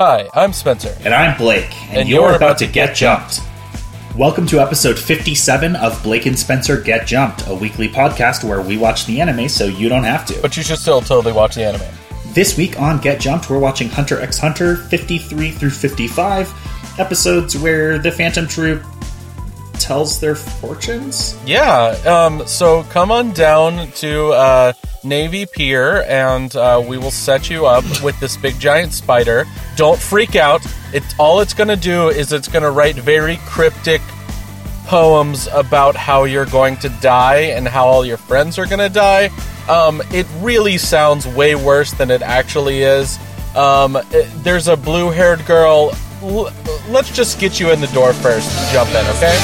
Hi, I'm Spencer. And I'm Blake. And you're about to get jumped. Welcome to episode 57 of Blake and Spencer Get Jumped, a weekly podcast where we watch the anime so you don't have to. But you should still totally watch the anime. This week on Get Jumped, we're watching Hunter x Hunter 53 through 55, episodes where the Phantom Troupe tells their fortunes? Yeah, so come on down to Navy Pier, and we will set you up with this big giant spider. Don't freak out. All it's going to do is it's going to write very cryptic poems about how you're going to die and how all your friends are going to die. It really sounds way worse than it actually is. There's a blue-haired girl. Let's just get you in the door first. Jump in, okay?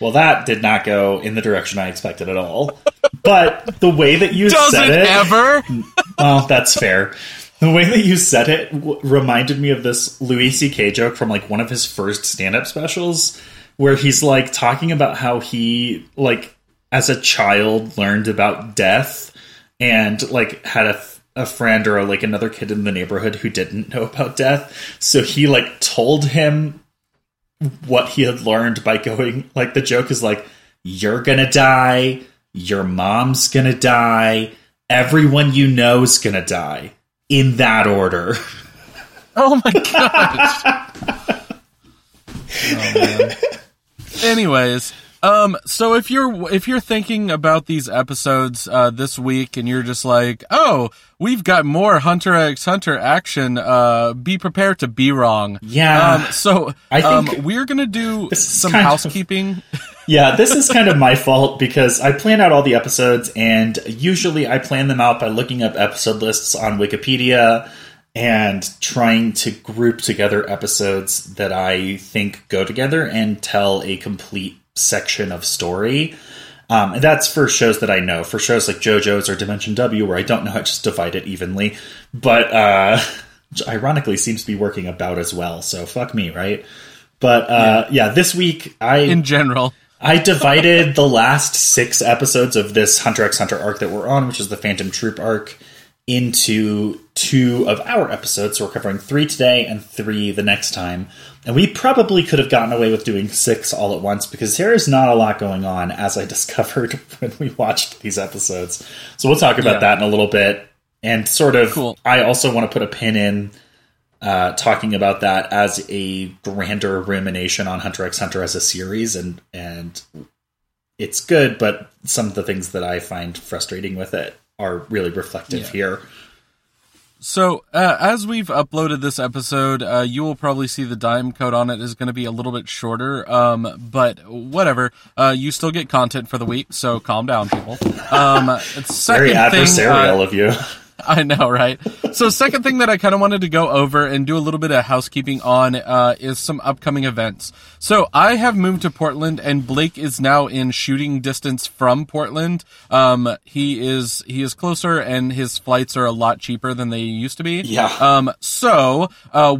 Well, that did not go in the direction I expected at all. But the way that you said it... Doesn't ever? Oh, that's fair. The way that you said it reminded me of this Louis C.K. joke from, like, one of his first stand-up specials, where he's, like, talking about how he, like, as a child learned about death and, like, had a friend or, like, another kid in the neighborhood who didn't know about death. So he, like, told him what he had learned by going, like, the joke is like, you're gonna die, your mom's gonna die, everyone you know's gonna die, in that order. Oh my gosh. Oh, man. Anyways, so if you're thinking about these episodes this week and you're just like, oh, we've got more Hunter x Hunter action, be prepared to be wrong. Yeah. So I think we're gonna do some housekeeping. Yeah, this is kind of my fault because I plan out all the episodes, and usually I plan them out by looking up episode lists on Wikipedia and trying to group together episodes that I think go together and tell a complete section of story. And that's for shows that I know. For shows like JoJo's or Dimension W, where I don't know, I just divide it evenly. But which ironically seems to be working about as well. So fuck me, right? But yeah, this week I divided the last 6 episodes of this Hunter x Hunter arc that we're on, which is the Phantom Troupe arc, into 2 of our episodes. So we're covering 3 today and 3 the next time. And we probably could have gotten away with doing 6 all at once because there is not a lot going on, as I discovered when we watched these episodes. So we'll talk about that in a little bit. And sort of, cool. I also want to put a pin in talking about that as a grander rumination on Hunter x Hunter as a series. And it's good, but some of the things that I find frustrating with it are really reflective here. So, as we've uploaded this episode, you will probably see the time code on it is going to be a little bit shorter, but whatever. You still get content for the week, so calm down, people. Very adversarial of you. I know, right? So, second thing that I kind of wanted to go over and do a little bit of housekeeping on is some upcoming events. So, I have moved to Portland, and Blake is now in shooting distance from Portland. He is closer, and his flights are a lot cheaper than they used to be. Yeah. So,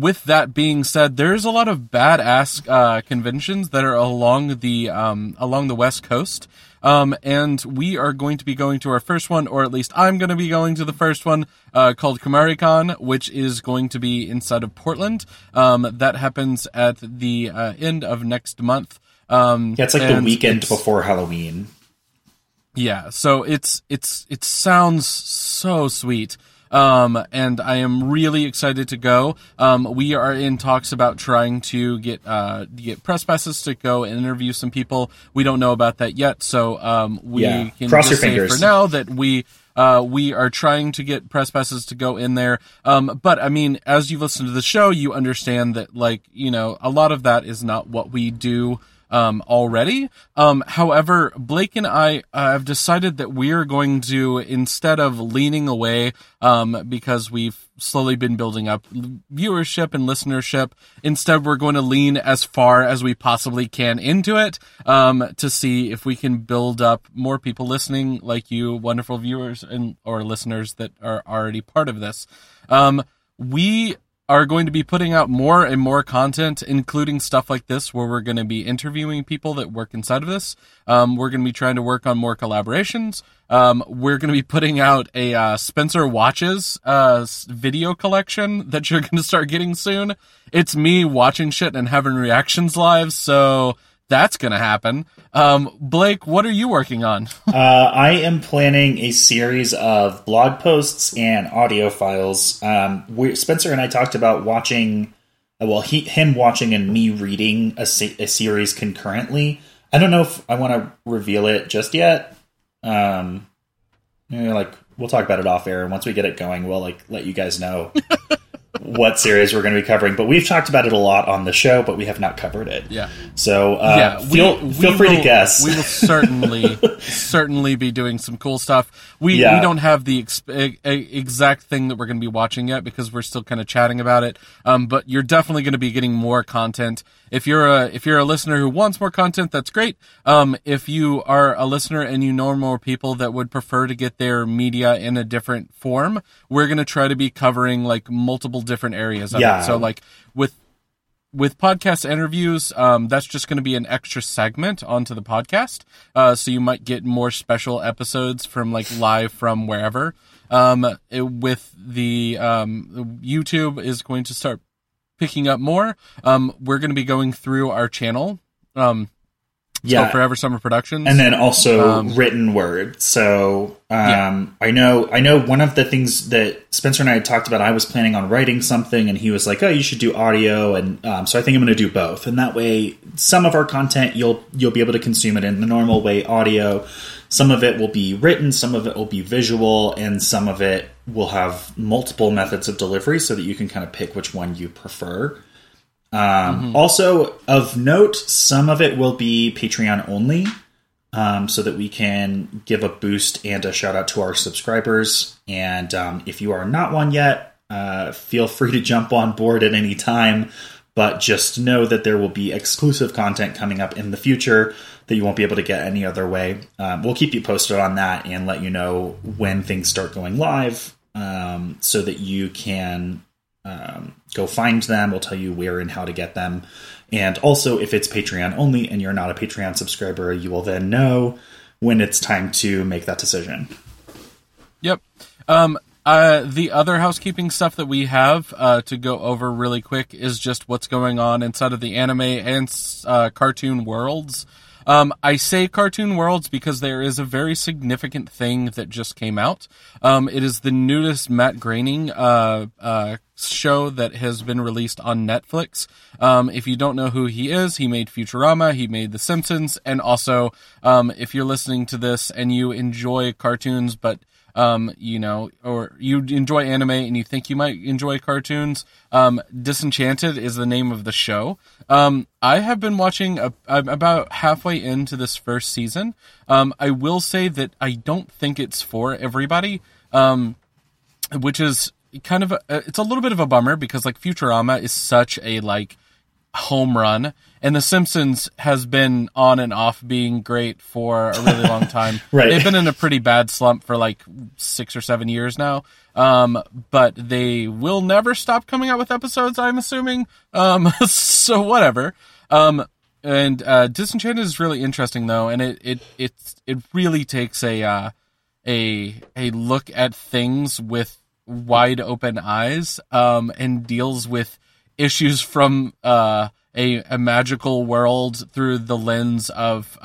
with that being said, there's a lot of badass conventions that are along the West Coast. And we are going to be going to our first one, or at least I'm going to be going to the first one, called KomariCon, which is going to be inside of Portland. That happens at the end of next month. It's like the weekend before Halloween. Yeah. So it sounds so sweet. And I am really excited to go. We are in talks about trying to get press passes to go and interview some people. We don't know about that yet, so we can just say for now that we are trying to get press passes to go in there. But I mean, as you've listened to the show, you understand that, like, you know, a lot of that is not what we do already. However, Blake and I have decided that we are going to, instead of leaning away, because we've slowly been building up viewership and listenership, instead we're going to lean as far as we possibly can into it, to see if we can build up more people listening, like you wonderful viewers and or listeners that are already part of this. We are going to be putting out more and more content, including stuff like this, where we're going to be interviewing people that work inside of this. We're going to be trying to work on more collaborations. We're going to be putting out a Spencer Watches video collection that you're going to start getting soon. It's me watching shit and having reactions live, so that's going to happen. Blake, what are you working on? I am planning a series of blog posts and audio files. Spencer and I talked about watching, him watching and me reading a series concurrently. I don't know if I want to reveal it just yet. We'll talk about it off air, and once we get it going, we'll let you guys know what series we're going to be covering. But we've talked about it a lot on the show, but we have not covered it. Yeah. So feel free to guess. We will certainly be doing some cool stuff. We don't have the exact thing that we're going to be watching yet, because we're still kind of chatting about it. But you're definitely going to be getting more content. If you're a listener who wants more content, that's great. If you are a listener and you know more people that would prefer to get their media in a different form, we're going to try to be covering multiple different areas of it. So with podcast interviews, that's just going to be an extra segment onto the podcast. So you might get more special episodes from live from wherever. With the YouTube is going to start picking up more. We're going to be going through our channel. So Forever Summer Productions, and then also written word. So I know one of the things that Spencer and I had talked about, I was planning on writing something, and he was like, "Oh, you should do audio." And so I think I'm going to do both, and that way, some of our content you'll be able to consume it in the normal way, audio. Some of it will be written, some of it will be visual, and some of it will have multiple methods of delivery, so that you can kind of pick which one you prefer. Also of note, some of it will be Patreon only, so that we can give a boost and a shout out to our subscribers. And, if you are not one yet, feel free to jump on board at any time, but just know that there will be exclusive content coming up in the future that you won't be able to get any other way. We'll keep you posted on that and let you know when things start going live, so that you can, go find them. We'll tell you where and how to get them. And also, if it's Patreon only and you're not a Patreon subscriber, you will then know when it's time to make that decision. Yep. The other housekeeping stuff that we have to go over really quick is just what's going on inside of the anime and cartoon worlds. I say cartoon worlds because there is a very significant thing that just came out. It is the newest Matt Groening show that has been released on Netflix. If you don't know who he is, he made Futurama, he made The Simpsons, and also if you're listening to this and you enjoy cartoons but or you enjoy anime and you think you might enjoy cartoons, Disenchanted is the name of the show. I have been watching I'm about halfway into this first season. I will say that I don't think it's for everybody, which is kind of it's a little bit of a bummer, because Futurama is such a home run, and The Simpsons has been on and off being great for a really long time. Right. They've been in a pretty bad slump for 6 or 7 years now. But they will never stop coming out with episodes, I'm assuming. So whatever. And Disenchanted is really interesting though. And it really takes a look at things with wide open eyes, and deals with issues from a magical world through the lens of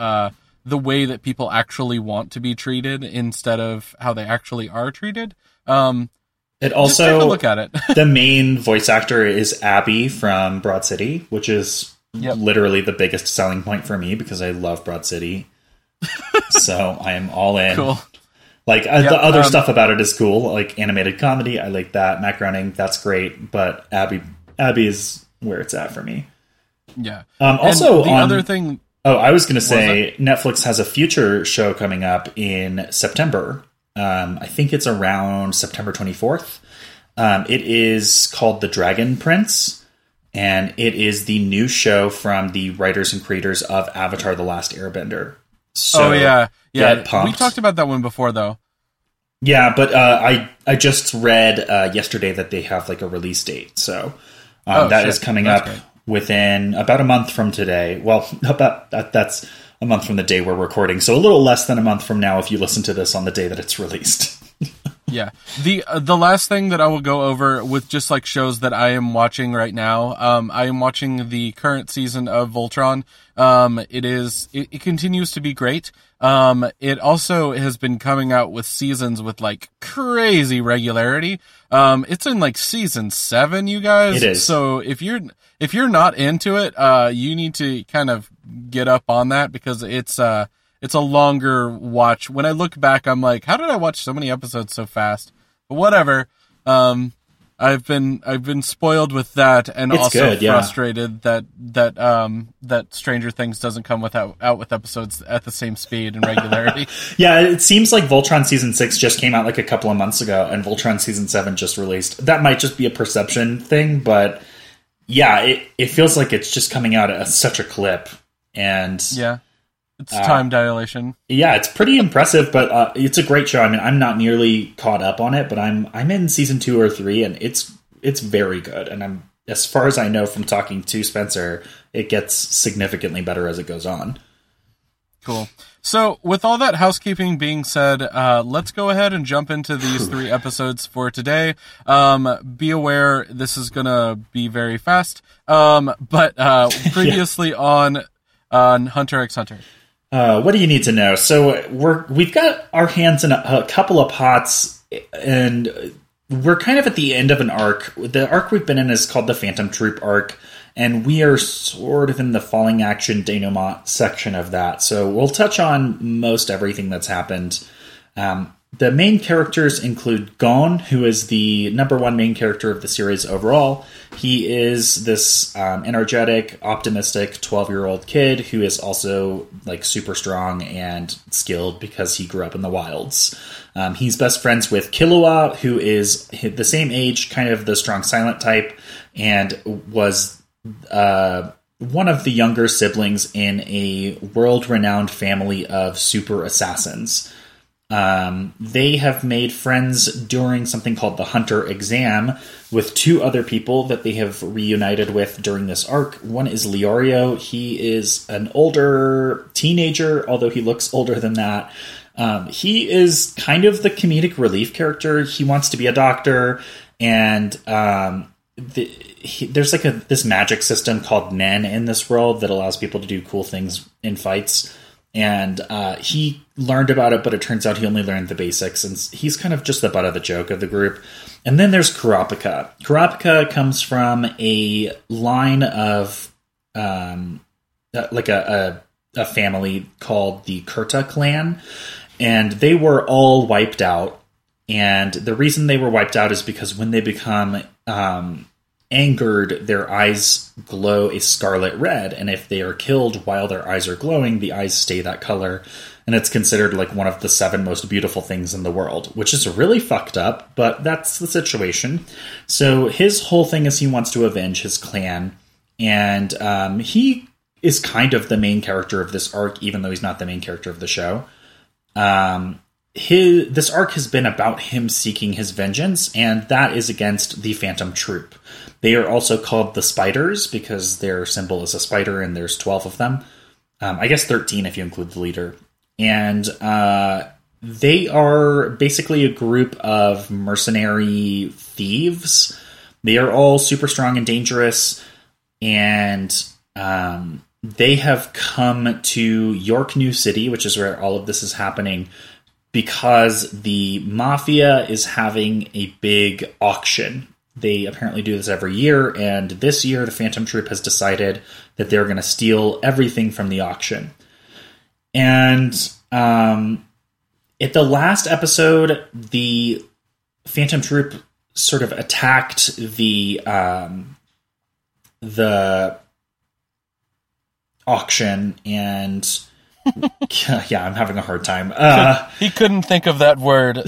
the way that people actually want to be treated instead of how they actually are treated. It also, just take a look at it. The main voice actor is Abby from Broad City, which is literally the biggest selling point for me because I love Broad City. So I am all in. Cool. The other stuff about it is cool, animated comedy. I like that. Matt Groening, that's great. But Abby is where it's at for me. Yeah. Also, the other thing. Oh, I was going to say Netflix has a future show coming up in September. I think it's around September 24th. It is called The Dragon Prince, and it is the new show from the writers and creators of Avatar: The Last Airbender. So, we talked about that one before, though. Yeah, but I just read yesterday that they have like a release date, so that is coming up within about a month from today. Well, about that's a month from the day we're recording, so a little less than a month from now if you listen to this on the day that it's released. Yeah. The last thing that I will go over with just like shows that I am watching right now, I am watching the current season of Voltron. It continues to be great. It also has been coming out with seasons with like crazy regularity. It's in like season 7, you guys. It is. So if you're not into it, you need to kind of get up on that because it's a longer watch. When I look back, I'm like, how did I watch so many episodes so fast? But whatever. I've been spoiled with that, and it's also good, frustrated that Stranger Things doesn't come out with episodes at the same speed and regularity. Yeah, it seems like Voltron Season 6 just came out like a couple of months ago, and Voltron Season 7 just released. That might just be a perception thing, but yeah, it feels like it's just coming out at such a clip. And yeah. It's time dilation. Yeah, it's pretty impressive, but it's a great show. I mean, I'm not nearly caught up on it, but I'm in season 2 or 3, and it's very good. And I'm, as far as I know from talking to Spencer, it gets significantly better as it goes on. Cool. So with all that housekeeping being said, let's go ahead and jump into these 3 episodes for today. Be aware this is going to be very fast. But previously on Hunter x Hunter. What do you need to know? So we've got our hands in a couple of pots, and we're kind of at the end of an arc. The arc we've been in is called the Phantom Troupe arc, and we are sort of in the falling action denouement section of that. So we'll touch on most everything that's happened. The main characters include Gon, who is the number 1 main character of the series overall. He is this energetic, optimistic 12-year-old kid who is also like super strong and skilled because he grew up in the wilds. He's best friends with Killua, who is the same age, kind of the strong silent type, and was one of the younger siblings in a world-renowned family of super assassins. They have made friends during something called the Hunter exam with 2 other people that they have reunited with during this arc. One is Leorio. He is an older teenager, although he looks older than that. He is kind of the comedic relief character. He wants to be a doctor, and there's like this magic system called Nen in this world that allows people to do cool things in fights. And he learned about it, but it turns out he only learned the basics, and he's kind of just the butt of the joke of the group. And then there's Kurapika. Kurapika comes from a line of like a family called the Kurta clan, and they were all wiped out. And the reason they were wiped out is because when they become angered, their eyes glow a scarlet red, and if they are killed while their eyes are glowing, the eyes stay that color, and it's considered like one of the 7 most beautiful things in the world, which is really fucked up, but that's the situation. So his whole thing is he wants to avenge his clan, and he is kind of the main character of this arc, even though he's not the main character of the show. This arc has been about him seeking his vengeance, and that is against the Phantom Troupe. They are also called the Spiders because their symbol is a spider, and there's 12 of them. I guess 13 if you include the leader. And they are basically a group of mercenary thieves. They are all super strong and dangerous, and they have come to York New City, which is where all of this is happening, because the mafia is having a big auction. They apparently do this every year, and this year the Phantom Troupe has decided that they're going to steal everything from the auction. And at the last episode, the Phantom Troupe sort of attacked the auction, and yeah, I'm having a hard time. He couldn't think of that word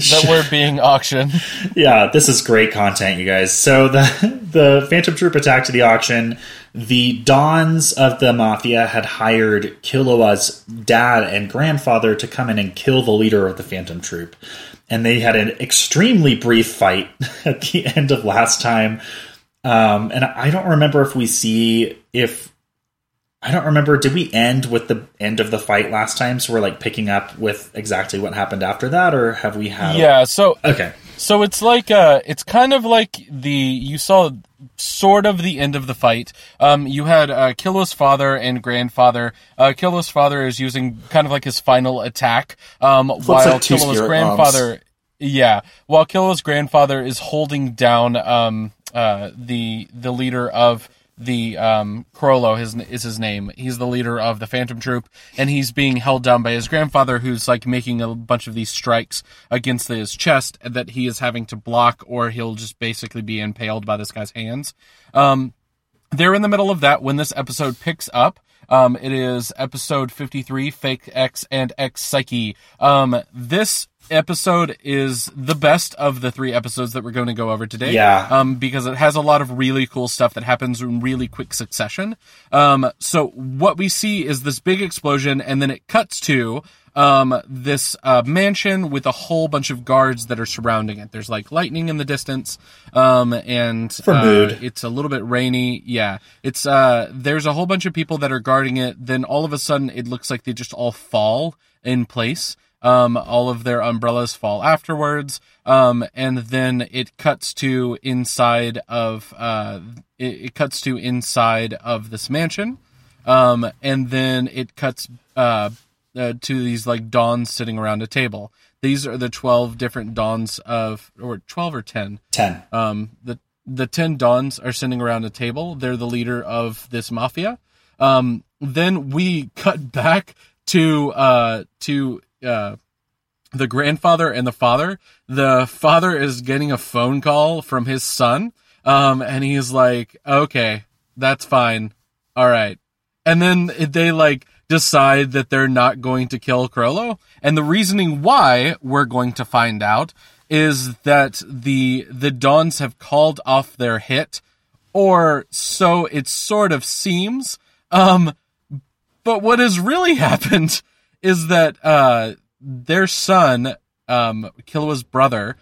being auction. Yeah, this is great content, you guys. So the the Phantom Troupe attacked the auction. The dons of the mafia had hired Killua's dad and grandfather to come in and kill the leader of the Phantom Troupe. And they had an extremely brief fight at the end of last time. And I don't remember if we see if... I don't remember. Did we end with the end of the fight last time? So we're like picking up with exactly what happened after that, or have we had? Yeah. So okay. So it's like it's kind of like the you saw sort of the end of the fight. You had Killua's father and grandfather. Killua's father is using kind of like his final attack, while like Killua's grandfather. Bombs. Yeah, while Killua's grandfather is holding down the leader of. The Chrollo is his name. He's the leader of the Phantom Troupe, and he's being held down by his grandfather, who's like making a bunch of these strikes against his chest that he is having to block, or he'll just basically be impaled by this guy's hands. They're in the middle of that when this episode picks up. It is episode 53, Fake X and X Psyche. This episode is the best of the three episodes that we're going to go over today. Yeah. Because it has a lot of really cool stuff that happens in really quick succession. So what we see is this big explosion, and then it cuts to this mansion with a whole bunch of guards that are surrounding it. There's like lightning in the distance, and for mood. It's a little bit rainy. Yeah, it's there's a whole bunch of people that are guarding it. Then all of a sudden, it looks like they just all fall in place. All of their umbrellas fall afterwards. And then it cuts to inside of, this mansion. And then it cuts, to these like dons sitting around a table. These are the 12 different dons of, or 12 or 10? 10. The 10 dons are sitting around a table. They're the leader of this mafia. Then we cut back to the grandfather and the father. The father is getting a phone call from his son, and he's like, okay, that's fine. All right. And then they like decide that they're not going to kill Chrollo. And the reasoning why we're going to find out is that the dons have called off their hit, or so it sort of seems. But what has really happened is that their son, Killua's brother,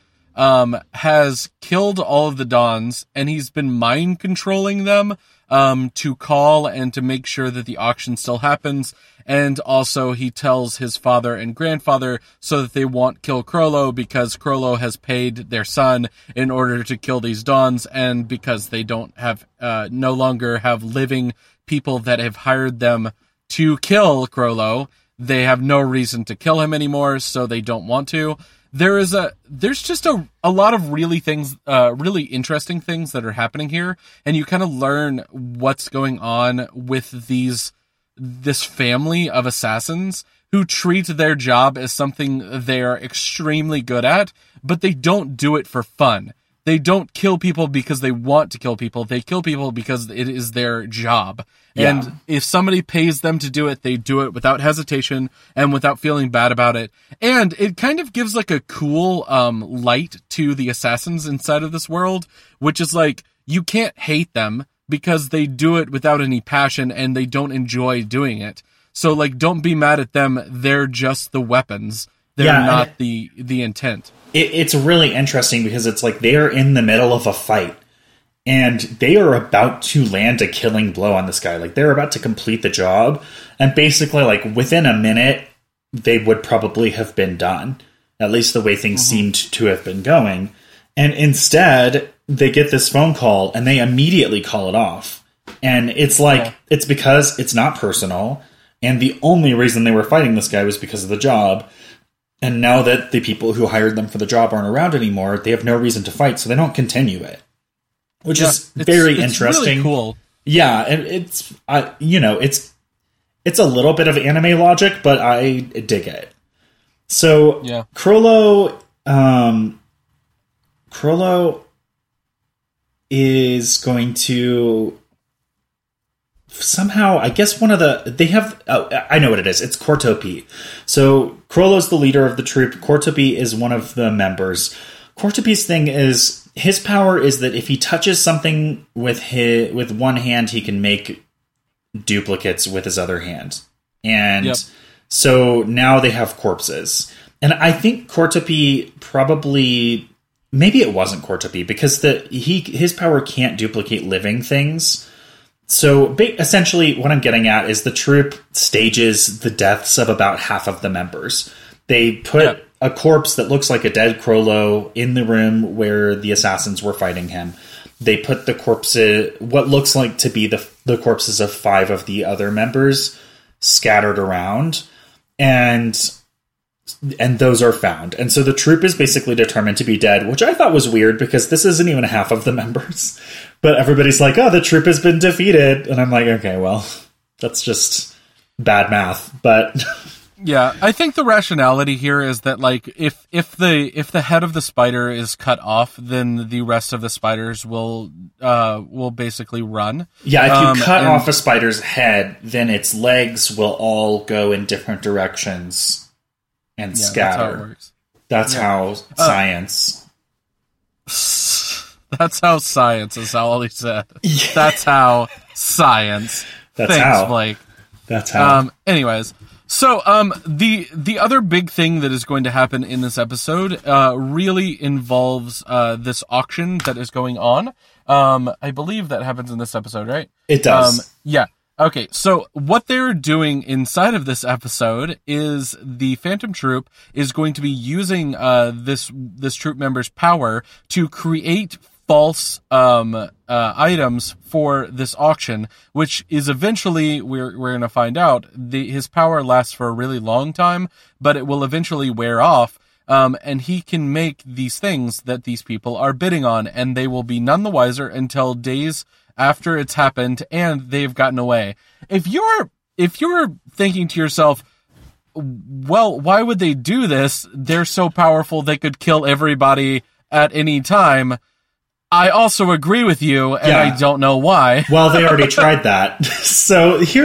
has killed all of the dons, and he's been mind controlling them to call and to make sure that the auction still happens. And also he tells his father and grandfather so that they won't kill Chrollo, because Chrollo has paid their son in order to kill these dons, and because they don't have no longer have living people that have hired them to kill Chrollo. They have no reason to kill him anymore, so they don't want to. There's just a lot of really interesting things that are happening here, and you kind of learn what's going on with this family of assassins who treat their job as something they're extremely good at, but they don't do it for fun. They don't kill people because they want to kill people. They kill people because it is their job. Yeah. And if somebody pays them to do it, they do it without hesitation and without feeling bad about it. And it kind of gives like a cool light to the assassins inside of this world, which is like, you can't hate them because they do it without any passion and they don't enjoy doing it. So like, don't be mad at them. They're just the weapons. They're not the intent. It's really interesting because it's like they're in the middle of a fight and they are about to land a killing blow on this guy. Like they're about to complete the job. And basically like within a minute, they would probably have been done. At least the way things seemed to have been going. And instead they get this phone call and they immediately call it off. And it's like, it's because it's not personal. And the only reason they were fighting this guy was because of the job. And now that the people who hired them for the job aren't around anymore, they have no reason to fight, so they don't continue it, which is very interesting. Really cool. Yeah, and it's it's a little bit of anime logic, but I dig it. So Chrollo is going to somehow, I guess I know what it is. It's Cortopi. So Chrollo's the leader of the troop. Cortopi is one of the members. Cortopi's thing is his power is that if he touches something with one hand, he can make duplicates with his other hand. And so now they have corpses. And I think Cortopi probably... Maybe it wasn't Cortopi, because his power can't duplicate living things. So essentially what I'm getting at is the troupe stages the deaths of about half of the members. They put a corpse that looks like a dead Chrollo in the room where the assassins were fighting him. They put the corpses, what looks like to be the corpses of five of the other members, scattered around, and those are found. And so the troupe is basically determined to be dead, which I thought was weird because this isn't even half of the members. But everybody's like, oh, the troupe has been defeated. And I'm like, okay, well, that's just bad math. But yeah, I think the rationality here is that, like, if the head of the spider is cut off, then the rest of the spiders will basically run. Yeah, if you cut off a spider's head, then its legs will all go in different directions and scatter. That's how it works. That's how science is, how all he said. Yeah. That's how science. That's thanks, how. Blake. That's how. Anyways, so the other big thing that is going to happen in this episode really involves this auction that is going on. I believe that happens in this episode, right? It does. Yeah. Okay, so what they're doing inside of this episode is the Phantom Troupe is going to be using this troupe member's power to create false items for this auction, which is eventually, we're going to find out, his power lasts for a really long time, but it will eventually wear off. And he can make these things that these people are bidding on, and they will be none the wiser until days after it's happened and they've gotten away. If you're thinking to yourself, well, why would they do this? They're so powerful they could kill everybody at any time. I also agree with you, and I don't know why. Well, they already tried that. So this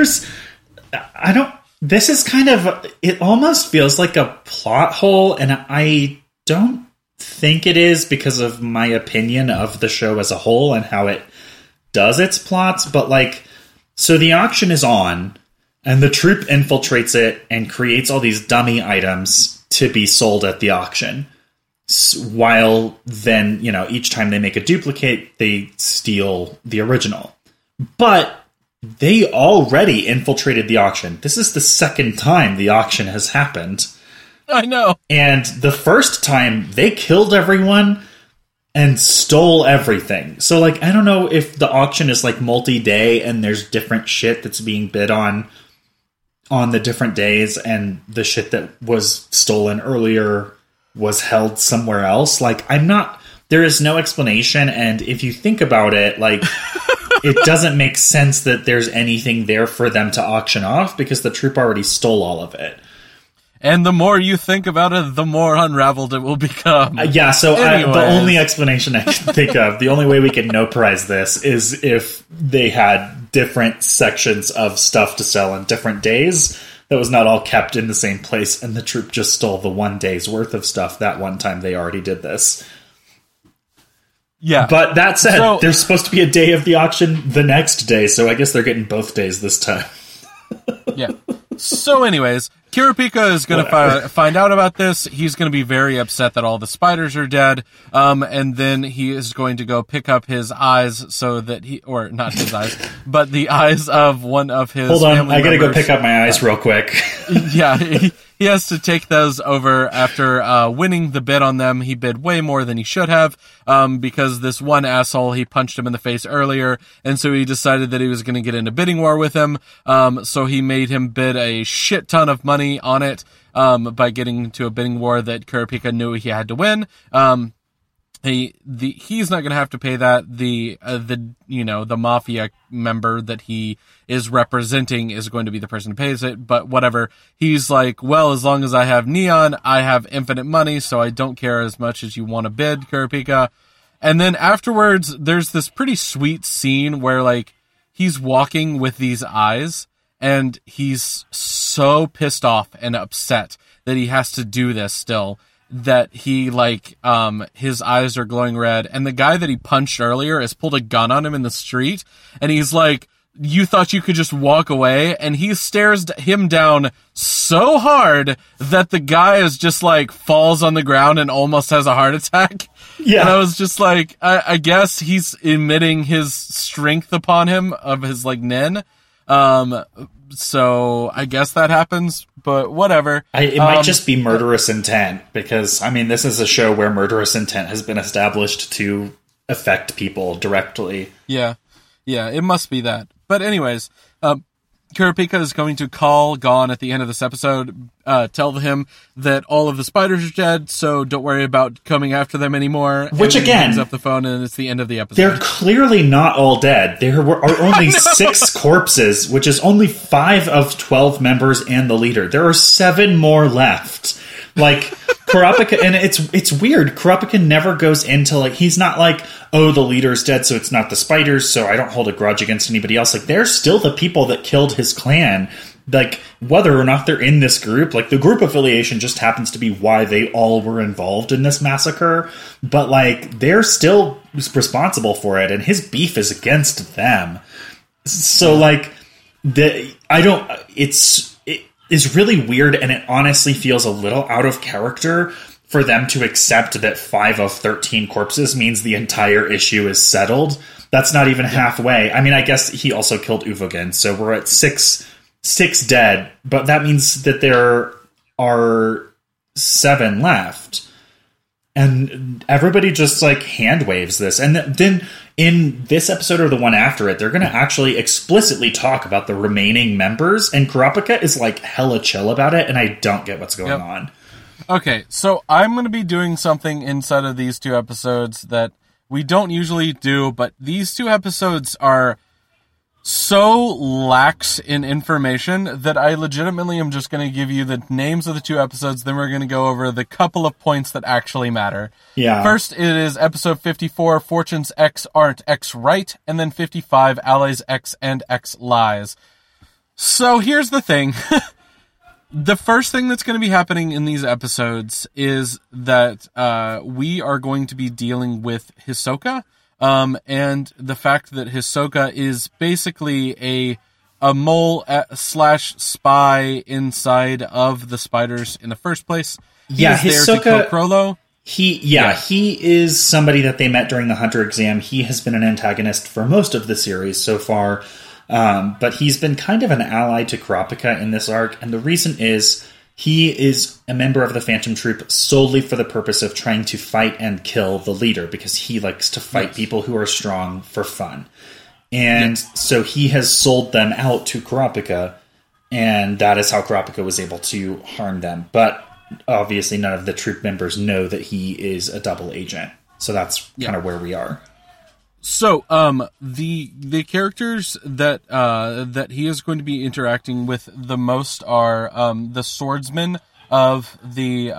is kind of, it almost feels like a plot hole, and I don't think it is because of my opinion of the show as a whole and how it does its plots, but so the auction is on, and the troupe infiltrates it and creates all these dummy items to be sold at the auction. While then, each time they make a duplicate, they steal the original. But they already infiltrated the auction. This is the second time the auction has happened. I know. And the first time, they killed everyone and stole everything. So, I don't know if the auction is, multi-day and there's different shit that's being bid on the different days, and the shit that was stolen earlier was held somewhere else. There is no explanation, and if you think about it, it doesn't make sense that there's anything there for them to auction off because the troupe already stole all of it. And the more you think about it, the more unraveled it will become. The only explanation I can think of, the only way we can no-prize this, is if they had different sections of stuff to sell on different days that was not all kept in the same place, and the troupe just stole the one day's worth of stuff that one time they already did this. Yeah. But that said, there's supposed to be a day of the auction the next day, so I guess they're getting both days this time. Yeah. So anyways, Kurapika is going to find out about this. He's going to be very upset that all the spiders are dead. And then he is going to go pick up his eyes so that but the eyes of one of his family members. Hold on, I got to go pick up my eyes real quick. Yeah, he has to take those over after winning the bid on them. He bid way more than he should have because this one asshole, he punched him in the face earlier, and so he decided that he was going to get into bidding war with him. So he made him bid a shit ton of money on it by getting into a bidding war that Kurapika knew he had to win. He's not going to have to pay that. The mafia member that he is representing is going to be the person who pays it, but whatever. He's like, well, as long as I have Neon, I have infinite money, so I don't care as much as you want to bid, Kurapika. And then afterwards, there's this pretty sweet scene where he's walking with these eyes, and he's so pissed off and upset that he has to do this still. that he, like, his eyes are glowing red, and the guy that he punched earlier has pulled a gun on him in the street, and he's like, you thought you could just walk away? And he stares him down so hard that the guy is just like falls on the ground and almost has a heart attack. Yeah. And I was just like, I guess he's emitting his strength upon him of his like nin. So I guess that happens, but whatever. It might just be murderous intent, because I mean, this is a show where murderous intent has been established to affect people directly. Yeah. Yeah. It must be that. But anyways, Kurapika is going to call Gon at the end of this episode, tell him that all of the spiders are dead, so don't worry about coming after them anymore. Which, again... he hangs up the phone, and it's the end of the episode. They're clearly not all dead. There are only 6 corpses, which is only 5 of 12 members and the leader. There are 7 more left. Like, Kurapika... and it's weird. Kurapika never goes into, like... he's not like... oh, the leader's dead, so it's not the spiders, so I don't hold a grudge against anybody else. Like, they're still the people that killed his clan. Like, whether or not they're in this group, like, the group affiliation just happens to be why they all were involved in this massacre. But, like, they're still responsible for it, and his beef is against them. So, like, it is really weird, and it honestly feels a little out of character for them to accept that 5 of 13 corpses means the entire issue is settled. That's not even halfway. I mean, I guess he also killed Uvogin, so we're at six dead, but that means that there are 7 left. And everybody just, like, hand waves this. And then in this episode or the one after it, they're going to actually explicitly talk about the remaining members, and Kurapika is, like, hella chill about it, and I don't get what's going on. Okay, so I'm going to be doing something inside of these 2 episodes that we don't usually do, but these 2 episodes are so lax in information that I legitimately am just going to give you the names of the 2 episodes, then we're going to go over the couple of points that actually matter. Yeah. First, it is episode 54, Fortunes X Aren't X Right, and then 55, Allies X and X Lies. So here's the thing. The first thing that's going to be happening in these episodes is that we are going to be dealing with Hisoka, and the fact that Hisoka is basically a mole slash spy inside of the spiders in the first place. Yeah, Hisoka, there to kill Chrollo. He is somebody that they met during the Hunter exam. He has been an antagonist for most of the series so far. But he's been kind of an ally to Kurapika in this arc, and the reason is he is a member of the Phantom Troupe solely for the purpose of trying to fight and kill the leader, because he likes to fight people who are strong for fun. And so he has sold them out to Kurapika, and that is how Kurapika was able to harm them. But obviously none of the troupe members know that he is a double agent. So that's kind of where we are. So, the characters that he is going to be interacting with the most are, the swordsman of the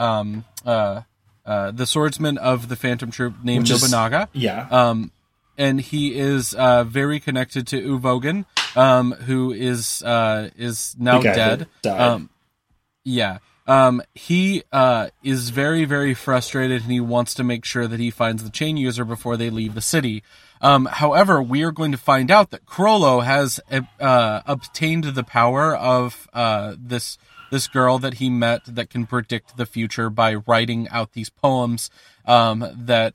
swordsman of the Phantom Troupe named Nobunaga. Yeah. And he is, very connected to Uvogin, who is now dead. Yeah. He is very, very frustrated, and he wants to make sure that he finds the chain user before they leave the city. However, we are going to find out that Chrollo has obtained the power of this girl that he met that can predict the future by writing out these poems that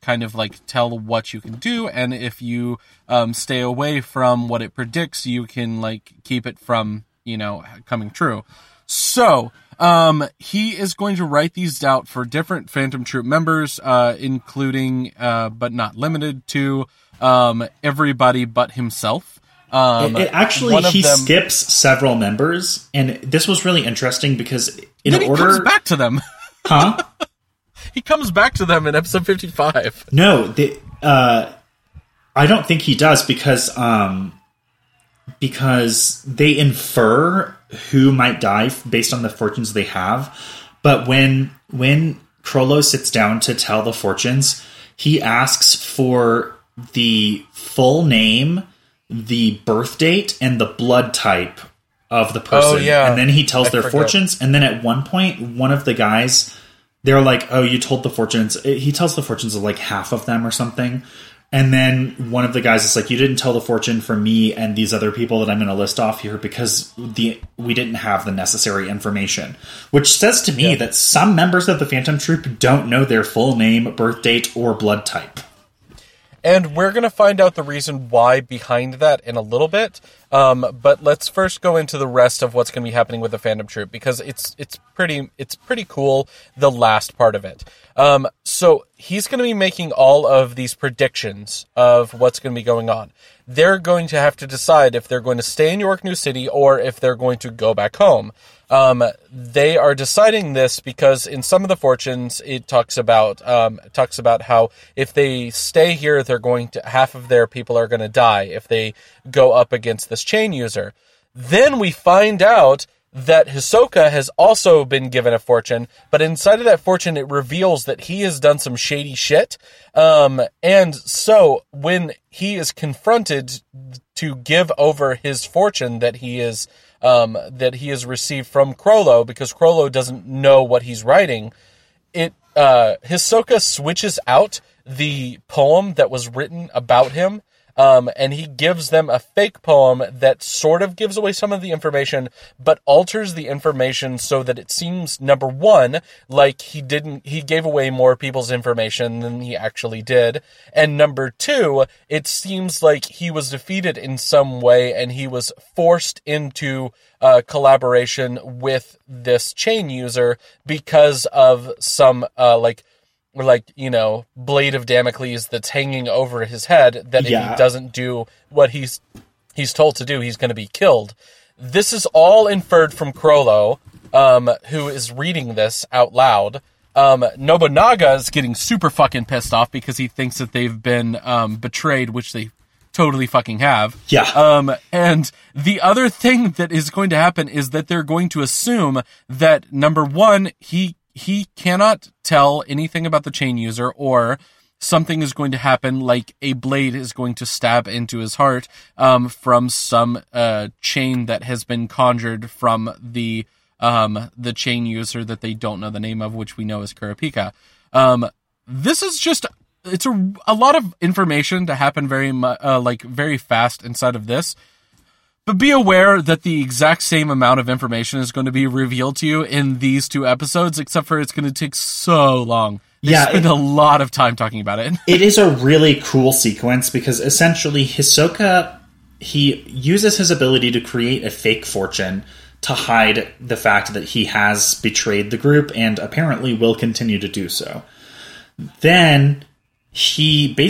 kind of like tell what you can do, and if you stay away from what it predicts, you can like keep it from coming true. So, he is going to write these out for different Phantom Troupe members, including, but not limited to, everybody but himself. He skips several members, and this was really interesting because he comes back to them. Huh? He comes back to them in episode 55. No, I don't think he does because they infer who might die based on the fortunes they have. But when Chrollo sits down to tell the fortunes, he asks for the full name, the birth date, and the blood type of the person. Oh, yeah. And then he tells their fortunes. And then at one point, one of the guys... they're like, oh, you told the fortunes. He tells the fortunes of like half of them or something. And then one of the guys is like, you didn't tell the fortune for me and these other people that I'm going to list off here because we didn't have the necessary information. Which says to me that some members of the Phantom Troupe don't know their full name, birth date, or blood type. And we're going to find out the reason why behind that in a little bit. But let's first go into the rest of what's going to be happening with the Phantom Troupe because it's pretty cool, the last part of it. So he's going to be making all of these predictions of what's going to be going on. They're going to have to decide if they're going to stay in York New City or if they're going to go back home. They are deciding this because in some of the fortunes, it talks about how if they stay here, they're going to, half of their people are going to die if they go up against this chain user. Then we find out that Hisoka has also been given a fortune, but inside of that fortune, it reveals that he has done some shady shit. And so when he is confronted to give over his fortune that he has received from Chrollo, because Chrollo doesn't know what he's writing, Hisoka switches out the poem that was written about him, and he gives them a fake poem that sort of gives away some of the information, but alters the information so that it seems, number one, like he gave away more people's information than he actually did, and number two, it seems like he was defeated in some way and he was forced into collaboration with this chain user because of some blade of Damocles that's hanging over his head that if he doesn't do what he's told to do, he's going to be killed. This is all inferred from Chrollo, who is reading this out loud. Nobunaga is getting super fucking pissed off because he thinks that they've been betrayed, which they totally fucking have. Yeah. And the other thing that is going to happen is that they're going to assume that, number one, he cannot tell anything about the chain user, or something is going to happen, like a blade is going to stab into his heart from some chain that has been conjured from the chain user that they don't know the name of, which we know is Kurapika. This is just, it's a lot of information to happen very fast inside of this. But be aware that the exact same amount of information is going to be revealed to you in these two episodes, except for it's going to take so long. They spend a lot of time talking about it. It is a really cool sequence because essentially Hisoka, he uses his ability to create a fake fortune to hide the fact that he has betrayed the group and apparently will continue to do so. Then they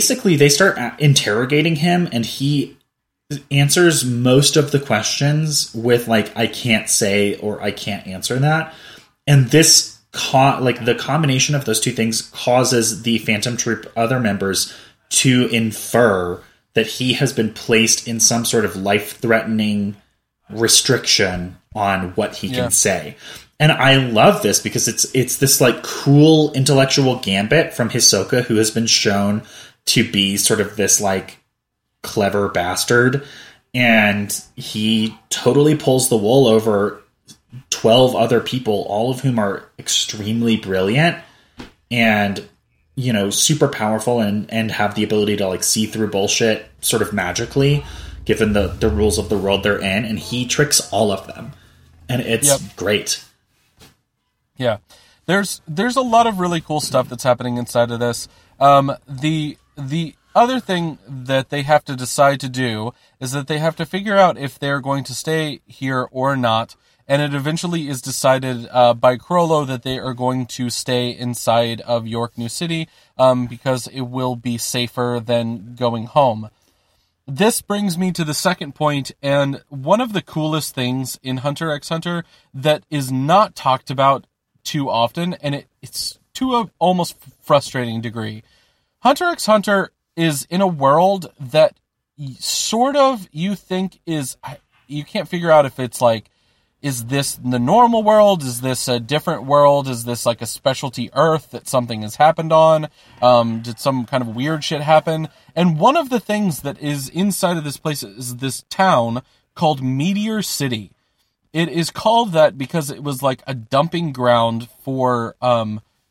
start interrogating him and he answers most of the questions with like, I can't say, or I can't answer that. And this the combination of those two things causes the Phantom Troupe other members to infer that he has been placed in some sort of life-threatening restriction on what he can say. And I love this because it's this like cool intellectual gambit from Hisoka, who has been shown to be sort of this like clever bastard, and he totally pulls the wool over 12 other people, all of whom are extremely brilliant and, you know, super powerful and have the ability to like see through bullshit sort of magically given the rules of the world they're in, and he tricks all of them, and it's great. Yeah. There's a lot of really cool stuff that's happening inside of this. The other thing that they have to decide to do is that they have to figure out if they're going to stay here or not, and it eventually is decided by Chrollo that they are going to stay inside of York New City because it will be safer than going home. This brings me to the second point, and one of the coolest things in Hunter x Hunter that is not talked about too often, and it's to an almost frustrating degree. Hunter x Hunter is in a world that sort of you think is, you can't figure out if it's like, is this the normal world? Is this a different world? Is this like a specialty Earth that something has happened on? Did some kind of weird shit happen? And one of the things that is inside of this place is this town called Meteor City. It is called that because it was like a dumping ground for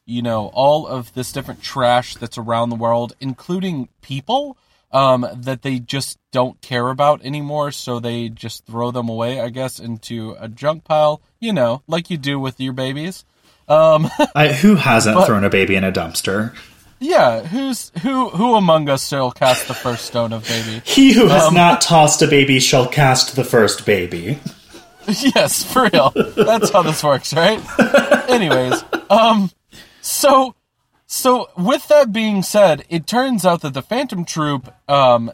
you know, all of this different trash that's around the world, including people that they just don't care about anymore, so they just throw them away, I guess, into a junk pile, you know, like you do with your babies. Who hasn't thrown a baby in a dumpster? Yeah, who among us shall cast the first stone of baby? He who has not tossed a baby shall cast the first baby. Yes, for real. That's how this works, right? Anyways, so with that being said, it turns out that the Phantom Troupe,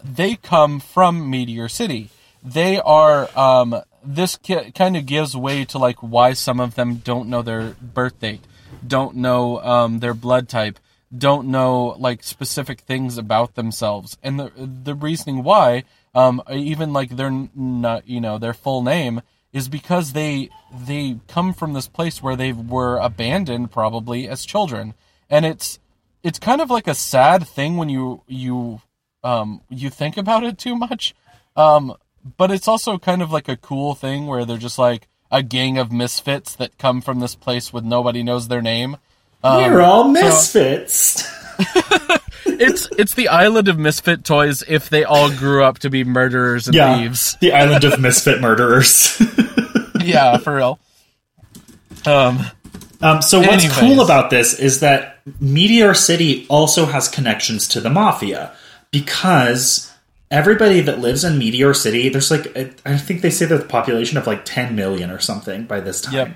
they come from Meteor City. They are, this kind of gives way to, like, why some of them don't know their birth date, don't know their blood type, don't know, like, specific things about themselves. And the reasoning why, even, like, they're not, you know, their full name is because they come from this place where they were abandoned probably as children. And it's kind of like a sad thing when you think about it too much. But it's also kind of like a cool thing where they're just like a gang of misfits that come from this place with nobody knows their name. We're all misfits. So, it's the island of misfit toys if they all grew up to be murderers and thieves. The island of misfit murderers. Yeah, for real. So what's cool about this is that Meteor City also has connections to the Mafia, because everybody that lives in Meteor City, there's like, I think they say there's a population of like 10 million or something by this time. Yep.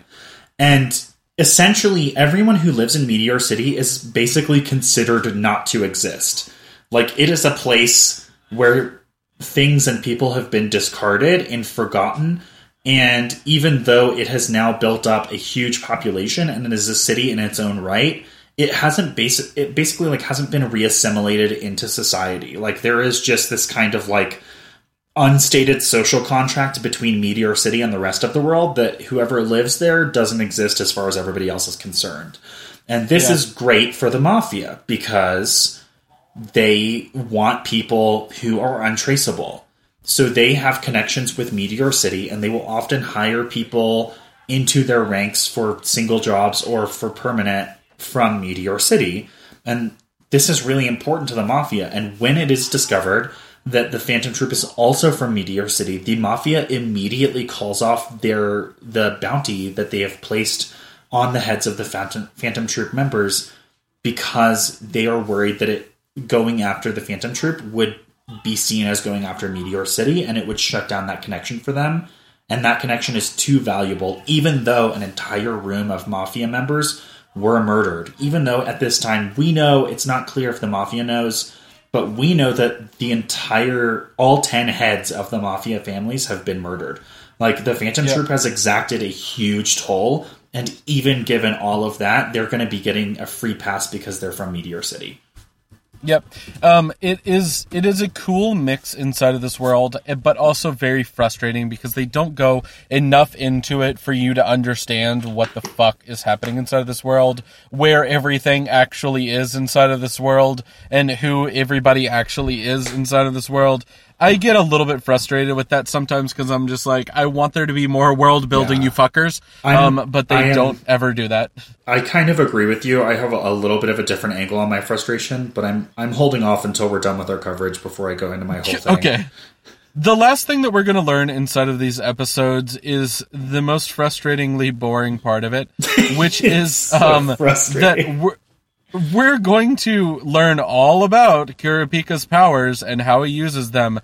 And essentially, everyone who lives in Meteor City is basically considered not to exist. Like, it is a place where things and people have been discarded and forgotten. And even though it has now built up a huge population and it is a city in its own right, it hasn't hasn't been reassimilated into society. Like, there is just this kind of like unstated social contract between Meteor City and the rest of the world that whoever lives there doesn't exist as far as everybody else is concerned. And this is great for the Mafia because they want people who are untraceable. So they have connections with Meteor City and they will often hire people into their ranks for single jobs or for permanent from Meteor City. And this is really important to the Mafia. And when it is discovered that the Phantom Troupe is also from Meteor City, the Mafia immediately calls off the bounty that they have placed on the heads of the Phantom Troupe members, because they are worried that going after the Phantom Troupe would be seen as going after Meteor City, and it would shut down that connection for them. And that connection is too valuable, even though an entire room of Mafia members were murdered. Even though at this time we know, it's not clear if the Mafia knows, but we know that the entire, all 10 heads of the Mafia families have been murdered. Like, the Phantom Troupe has exacted a huge toll, and even given all of that, they're going to be getting a free pass because they're from Meteor City. Yep. It is a cool mix inside of this world, but also very frustrating because they don't go enough into it for you to understand what the fuck is happening inside of this world, where everything actually is inside of this world, and who everybody actually is inside of this world. I get a little bit frustrated with that sometimes because I'm just like, I want there to be more world building, you fuckers, but they don't ever do that. I kind of agree with you. I have a little bit of a different angle on my frustration, but I'm holding off until we're done with our coverage before I go into my whole thing. Okay. The last thing that we're going to learn inside of these episodes is the most frustratingly boring part of it, which is so frustrating. We're going to learn all about Kurapika's powers and how he uses them.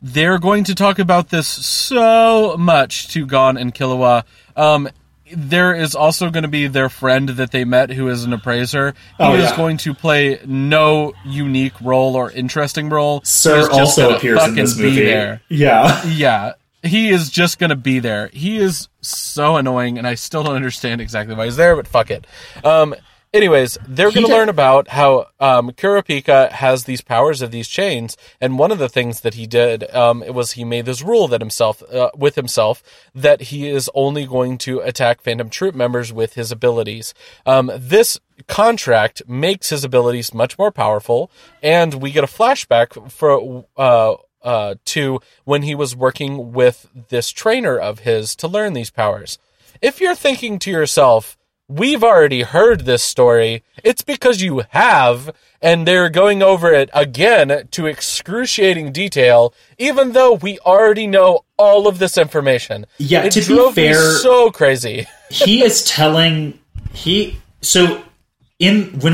They're going to talk about this so much to Gon and Killua. There is also going to be their friend that they met who is an appraiser. He is going to play no unique role or interesting role. Sir also appears in this movie. Yeah. He is just going to be there. He is so annoying, and I still don't understand exactly why he's there, but fuck it. Anyways, they're going to learn about how Kurapika has these powers of these chains, and one of the things that he did was he made this rule that with himself that he is only going to attack Phantom Troupe members with his abilities. This contract makes his abilities much more powerful, and we get a flashback for to when he was working with this trainer of his to learn these powers. If you're thinking to yourself, we've already heard this story. It's because you have, and they're going over it again to excruciating detail, even though we already know all of this information. Yeah, it to drove be fair, me so crazy. He is telling when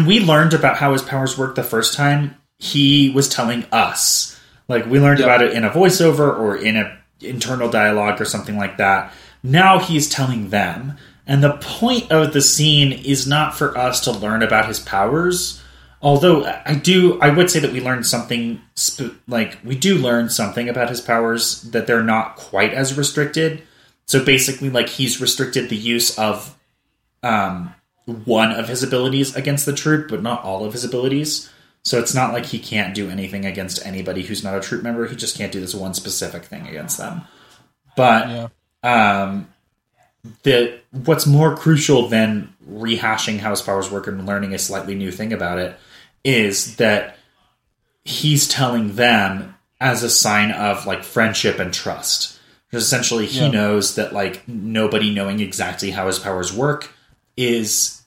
we learned about how his powers work the first time, he was telling us. Like, we learned about it in a voiceover or in an internal dialogue or something like that. Now he's telling them. And the point of the scene is not for us to learn about his powers, although I would say that we learned something, we do learn something about his powers, that they're not quite as restricted. So basically, he's restricted the use of one of his abilities against the troop, but not all of his abilities. So it's not like he can't do anything against anybody who's not a troop member. He just can't do this one specific thing against them. But what's more crucial than rehashing how his powers work and learning a slightly new thing about it is that he's telling them as a sign of friendship and trust. Because essentially he knows that nobody knowing exactly how his powers work is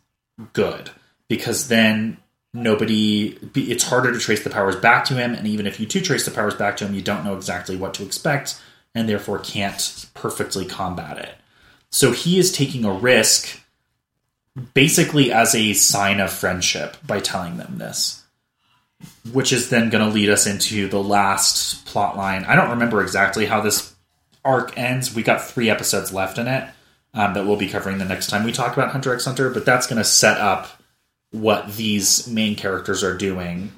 good, because then it's harder to trace the powers back to him. And even if you do trace the powers back to him, you don't know exactly what to expect and therefore can't perfectly combat it. So he is taking a risk basically as a sign of friendship by telling them this, which is then going to lead us into the last plot line. I don't remember exactly how this arc ends. We got 3 episodes left in it that we'll be covering the next time we talk about Hunter x Hunter, but that's going to set up what these main characters are doing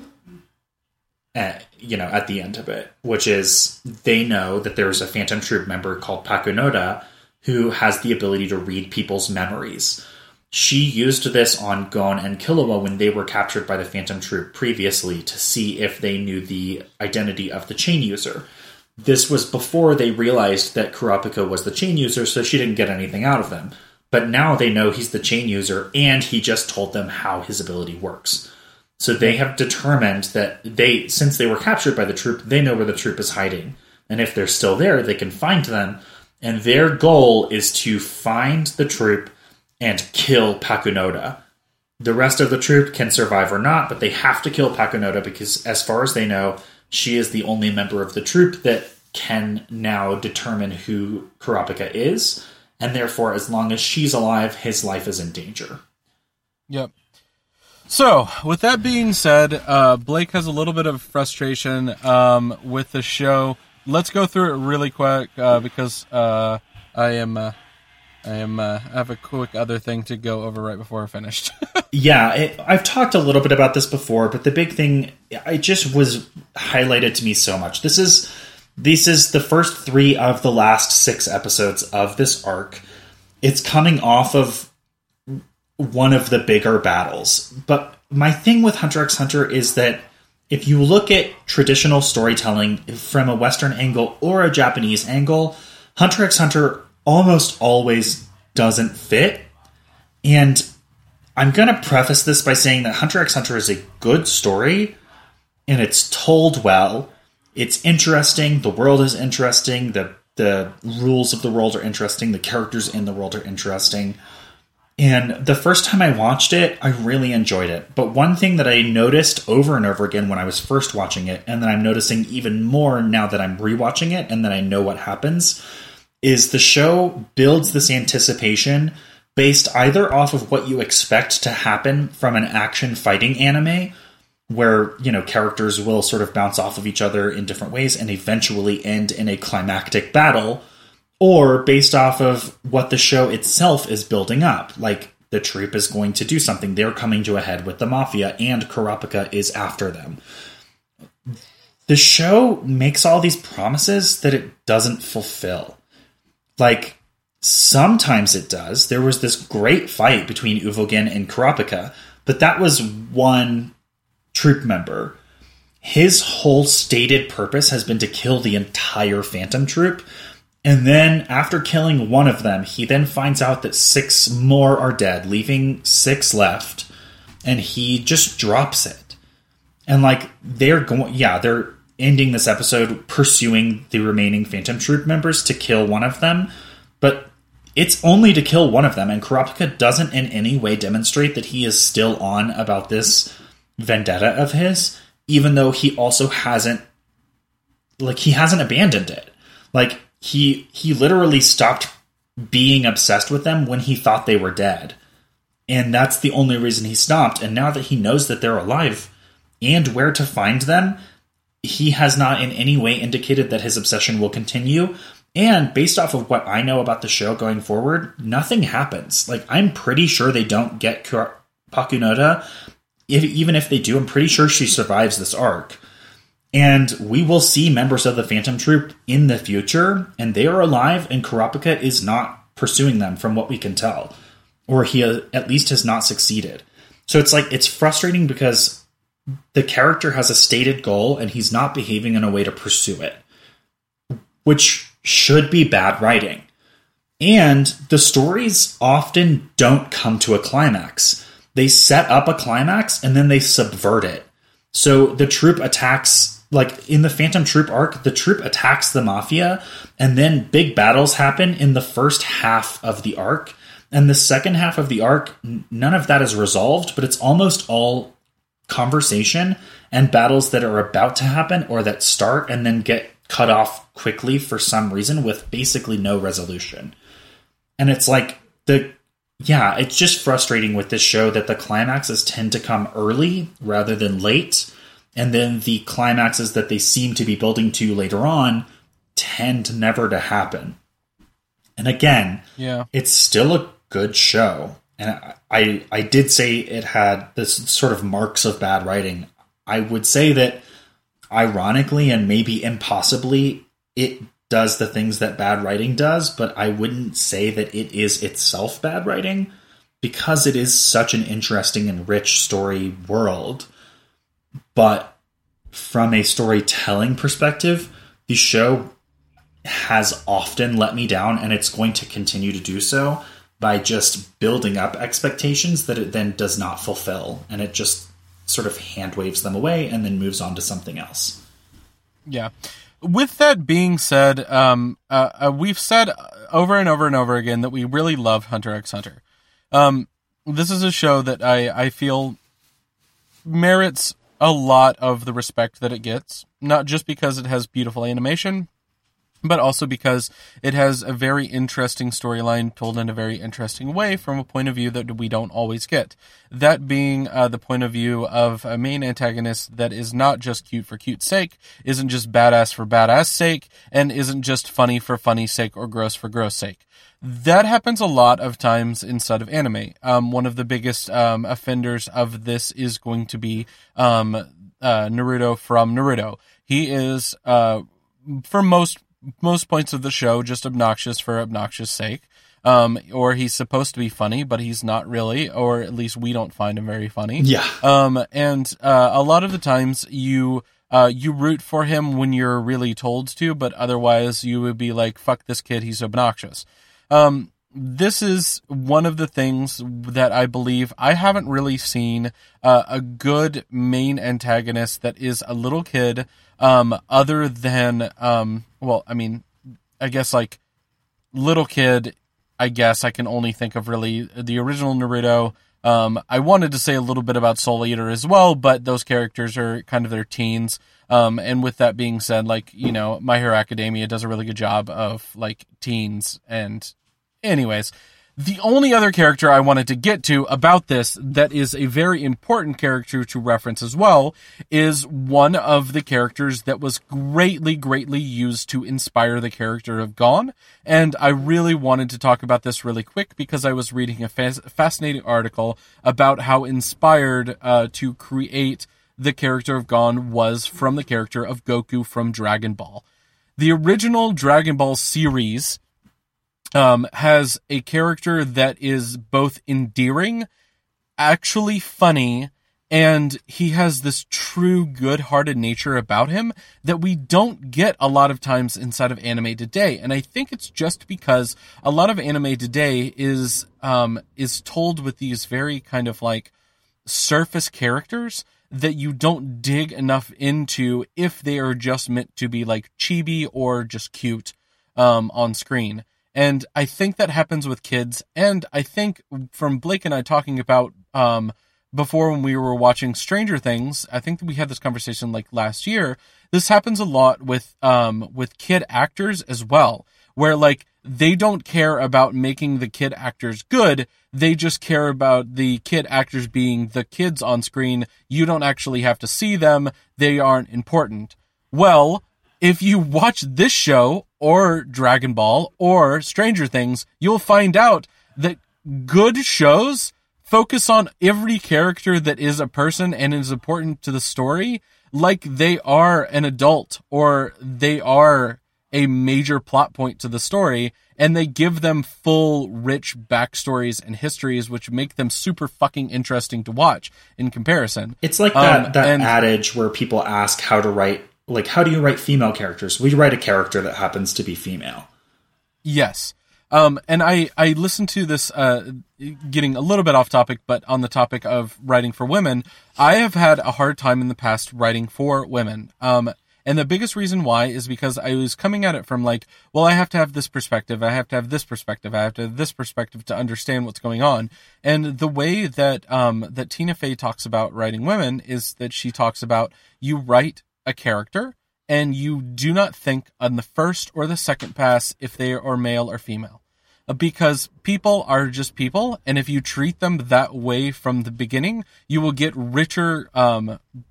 at the end of it, which is they know that there's a Phantom Troupe member called Pakunoda who has the ability to read people's memories. She used this on Gon and Killua when they were captured by the Phantom Troupe previously to see if they knew the identity of the chain user. This was before they realized that Kurapika was the chain user, so she didn't get anything out of them. But now they know he's the chain user, and he just told them how his ability works. So they have determined that since they were captured by the troop, they know where the troop is hiding. And if they're still there, they can find them. And their goal is to find the troop and kill Pakunoda. The rest of the troop can survive or not, but they have to kill Pakunoda because, as far as they know, she is the only member of the troop that can now determine who Kurapika is. And therefore, as long as she's alive, his life is in danger. Yep. So, with that being said, Blake has a little bit of frustration with the show. Let's go through it really quick because I have a quick other thing to go over right before I finished. Yeah, I've talked a little bit about this before, but the big thing, it just was highlighted to me so much. This is the first 3 of the last 6 episodes of this arc. It's coming off of one of the bigger battles. But my thing with Hunter x Hunter is that if you look at traditional storytelling from a Western angle or a Japanese angle, Hunter x Hunter almost always doesn't fit. And I'm going to preface this by saying that Hunter x Hunter is a good story, and it's told well. It's interesting. The world is interesting. The rules of the world are interesting. The characters in the world are interesting. And the first time I watched it, I really enjoyed it. But one thing that I noticed over and over again when I was first watching it, and that I'm noticing even more now that I'm rewatching it and that I know what happens, is the show builds this anticipation based either off of what you expect to happen from an action fighting anime, where, characters will sort of bounce off of each other in different ways and eventually end in a climactic battle, or based off of what the show itself is building up. Like, the troop is going to do something. They're coming to a head with the Mafia, and Kurapika is after them. The show makes all these promises that it doesn't fulfill. Like, sometimes it does. There was this great fight between Uvogin and Kurapika, but that was one troop member. His whole stated purpose has been to kill the entire Phantom Troupe, and then after killing one of them, he then finds out that 6 more are dead, leaving 6 left, and he just drops it. And they're ending this episode pursuing the remaining Phantom Troupe members to kill one of them, but It's only to kill one of them, and Kurapika doesn't in any way demonstrate that he is still on about this vendetta of his, even though he also hasn't, like, he hasn't abandoned it. Like, he literally stopped being obsessed with them when he thought they were dead. And that's the only reason he stopped. And now that he knows that they're alive and where to find them, he has not in any way indicated that his obsession will continue. And based off of what I know about the show going forward, nothing happens. Like, I'm pretty sure they don't get Pakunoda. Even if they do, I'm pretty sure she survives this arc. And we will see members of the Phantom Troupe in the future, and they are alive, and Kurapika is not pursuing them from what we can tell. Or he at least has not succeeded. So it's like, it's frustrating because the character has a stated goal, and he's not behaving in a way to pursue it. Which should be bad writing. And the stories often don't come to a climax. They set up a climax and then they subvert it. So the troupe attacks, like in the Phantom Troupe arc, the troupe attacks the mafia, and then big battles happen in the first half of the arc. And the second half of the arc, none of that is resolved, but it's almost all conversation and battles that are about to happen or that start and then get cut off quickly for some reason with basically no resolution. And it's like, it's just frustrating with this show that the climaxes tend to come early rather than late. And then the climaxes that they seem to be building to later on tend never to happen. And again, It's still a good show. And I did say it had this sort of marks of bad writing. I would say that ironically and maybe impossibly, it does the things that bad writing does, but I wouldn't say that it is itself bad writing because it is such an interesting and rich story world. But from a storytelling perspective, the show has often let me down, and it's going to continue to do so by just building up expectations that it then does not fulfill, and it just sort of hand waves them away and then moves on to something else. Yeah. With that being said, we've said over and over and over again that we really love Hunter x Hunter. This is a show that I feel merits a lot of the respect that it gets, not just because it has beautiful animation, but also because it has a very interesting storyline told in a very interesting way from a point of view that we don't always get. That being the point of view of a main antagonist that is not just cute for cute's sake, isn't just badass for badass sake, and isn't just funny for funny's sake or gross for gross sake. That happens a lot of times inside of anime. One of the biggest offenders of this is going to be Naruto from Naruto. He is, for most points of the show, just obnoxious for obnoxious sake, or he's supposed to be funny, but he's not really, or at least we don't find him very funny. Yeah. And a lot of the times you root for him when you're really told to, but otherwise you would be like, fuck this kid, he's obnoxious. This is one of the things that I believe I haven't really seen a good main antagonist that is a little kid, other than, little kid, I guess I can only think of really the original Naruto. I wanted to say a little bit about Soul Eater as well, but those characters are kind of their teens. And with that being said, My Hero Academia does a really good job of teens and... Anyways, the only other character I wanted to get to about this that is a very important character to reference as well is one of the characters that was greatly, greatly used to inspire the character of Gon. And I really wanted to talk about this really quick because I was reading a fascinating article about how inspired to create the character of Gon was from the character of Goku from Dragon Ball. The original Dragon Ball series... has a character that is both endearing, actually funny, and he has this true good-hearted nature about him that we don't get a lot of times inside of anime today. And I think it's just because a lot of anime today is told with these very kind of surface characters that you don't dig enough into if they are just meant to be chibi or just cute on screen. And I think that happens with kids. And I think from Blake and I talking about before when we were watching Stranger Things, I think that we had this conversation like last year. This happens a lot with kid actors as well, where like they don't care about making the kid actors good. They just care about the kid actors being the kids on screen. You don't actually have to see them. They aren't important. Well, if you watch this show or Dragon Ball or Stranger Things, you'll find out that good shows focus on every character that is a person and is important to the story, like they are an adult or they are a major plot point to the story, and they give them full, rich backstories and histories, which make them super fucking interesting to watch in comparison. It's like that adage where people ask how to write, like, how do you write female characters? We write a character that happens to be female. Yes. And I listened to this, getting a little bit off topic, but on the topic of writing for women, I have had a hard time in the past writing for women. And the biggest reason why is because I was coming at it from like, well, I have to have this perspective. I have to have this perspective. I have to have this perspective to understand what's going on. And the way that, that Tina Fey talks about writing women is that she talks about you write a character and you do not think on the first or the second pass if they are male or female, because people are just people. And if you treat them that way from the beginning, you will get richer,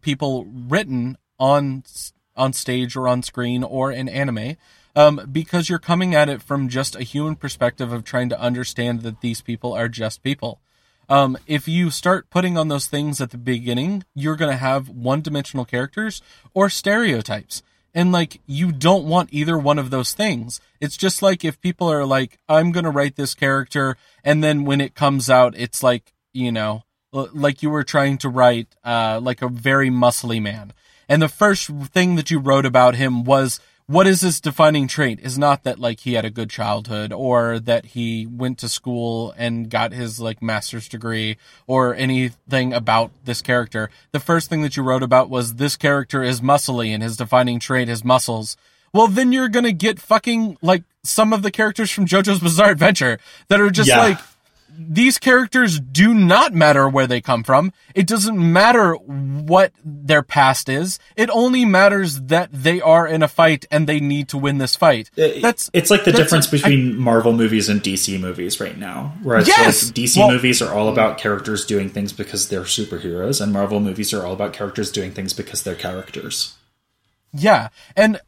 people written on stage or on screen or in anime, because you're coming at it from just a human perspective of trying to understand that these people are just people. If you start putting on those things at the beginning, you're going to have one-dimensional characters or stereotypes. And, like, you don't want either one of those things. It's just like if people are like, I'm going to write this character, and then when it comes out, it's like, you know, like you were trying to write, like, a very muscly man. And the first thing that you wrote about him was, what is his defining trait? Is not that like he had a good childhood or that he went to school and got his like master's degree or anything about this character. The first thing that you wrote about was this character is muscly and his defining trait is muscles. Well, then you're going to get fucking like some of the characters from JoJo's Bizarre Adventure that are just like, these characters do not matter where they come from. It doesn't matter what their past is. It only matters that they are in a fight and they need to win this fight. It's like the difference between Marvel movies and DC movies right now. Whereas like DC movies are all about characters doing things because they're superheroes, and Marvel movies are all about characters doing things because they're characters. Yeah, and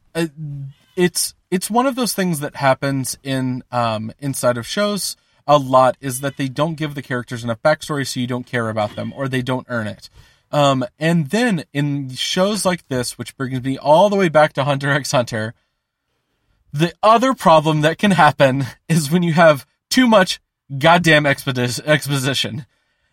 it's one of those things that happens in inside of shows a lot, is that they don't give the characters enough backstory, so you don't care about them, or they don't earn it. And then in shows like this, which brings me all the way back to Hunter x Hunter, the other problem that can happen is when you have too much goddamn exposition.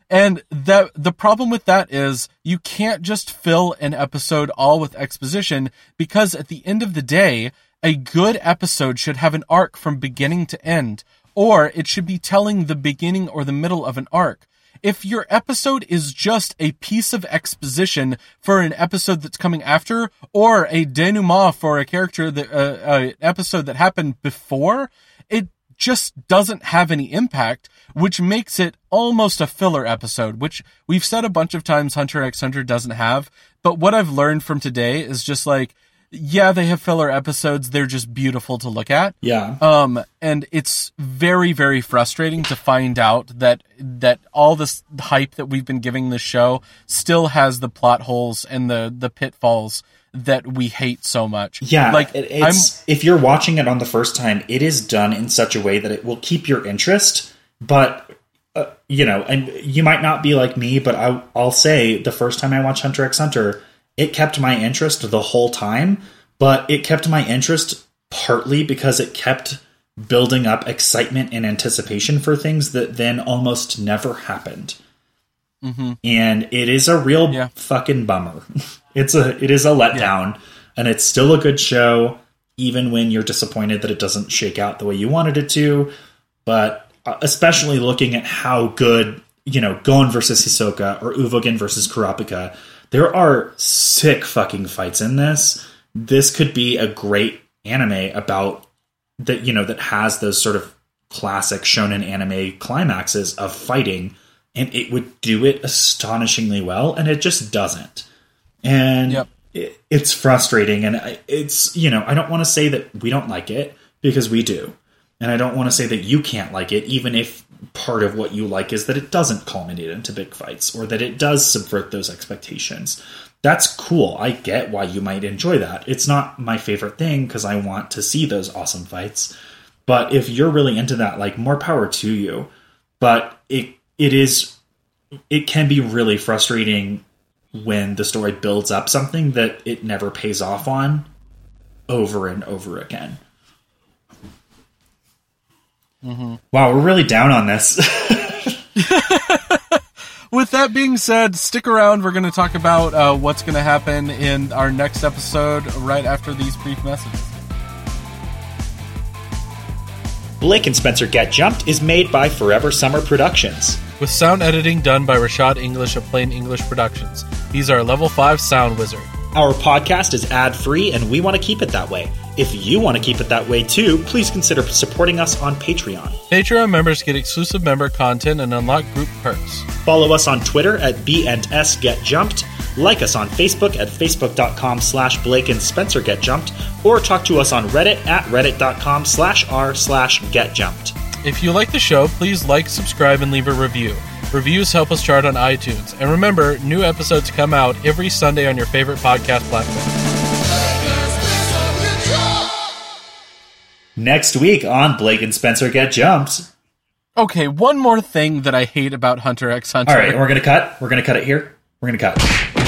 And that the problem with that is you can't just fill an episode all with exposition, because at the end of the day, a good episode should have an arc from beginning to end, or it should be telling the beginning or the middle of an arc. If your episode is just a piece of exposition for an episode that's coming after, or a denouement for a character that episode that happened before, it just doesn't have any impact, which makes it almost a filler episode, which we've said a bunch of times Hunter x Hunter doesn't have. But what I've learned from today is just like, yeah, they have filler episodes. They're just beautiful to look at. Yeah. And it's very, very frustrating to find out that all this hype that we've been giving this show still has the plot holes and the pitfalls that we hate so much. Yeah. Like, if you're watching it on the first time, it is done in such a way that it will keep your interest, but you know, and you might not be like me, but I'll say the first time I watched Hunter x Hunter, it kept my interest the whole time, but it kept my interest partly because it kept building up excitement and anticipation for things that then almost never happened. Mm-hmm. And it is a real fucking bummer. It is a letdown, and it's still a good show, even when you're disappointed that it doesn't shake out the way you wanted it to. But especially looking at how good, you know, Gon versus Hisoka or Uvogin versus Kurapika, there are sick fucking fights in this. This could be a great anime about that, you know, that has those sort of classic shonen anime climaxes of fighting, and it would do it astonishingly well, and it just doesn't. And yep. It's frustrating, and it's, you know, I don't want to say that we don't like it, because we do. And I don't want to say that you can't like it, even if part of what you like is that it doesn't culminate into big fights, or that it does subvert those expectations. That's cool. I get why you might enjoy that. It's not my favorite thing, because I want to see those awesome fights. But if you're really into that, like, more power to you. But it can be really frustrating when the story builds up something that it never pays off on over and over again. Mm-hmm. Wow, we're really down on this. With that being said, stick around. We're going to talk about what's going to happen in our next episode right after these brief messages. Blake and Spencer Get Jumped is made by Forever Summer Productions, with sound editing done by Rashad English of Plain English Productions. He's our level 5 sound wizard. Our podcast is ad-free, and we want to keep it that way. If you want to keep it that way too, please consider supporting us on Patreon. Patreon members get exclusive member content and unlock group perks. Follow us on Twitter at B&S Get Jumped. Like us on Facebook at facebook.com/Blake and Spencer Get Jumped, or talk to us on Reddit at reddit.com/r/Get Jumped. If you like the show, please like, subscribe, and leave a review. Reviews help us chart on iTunes. And remember, new episodes come out every Sunday on your favorite podcast platform. Next week on Blake and Spencer Get Jumped. Okay, one more thing that I hate about Hunter x Hunter. All right, we're going to cut. We're going to cut it here. We're going to cut.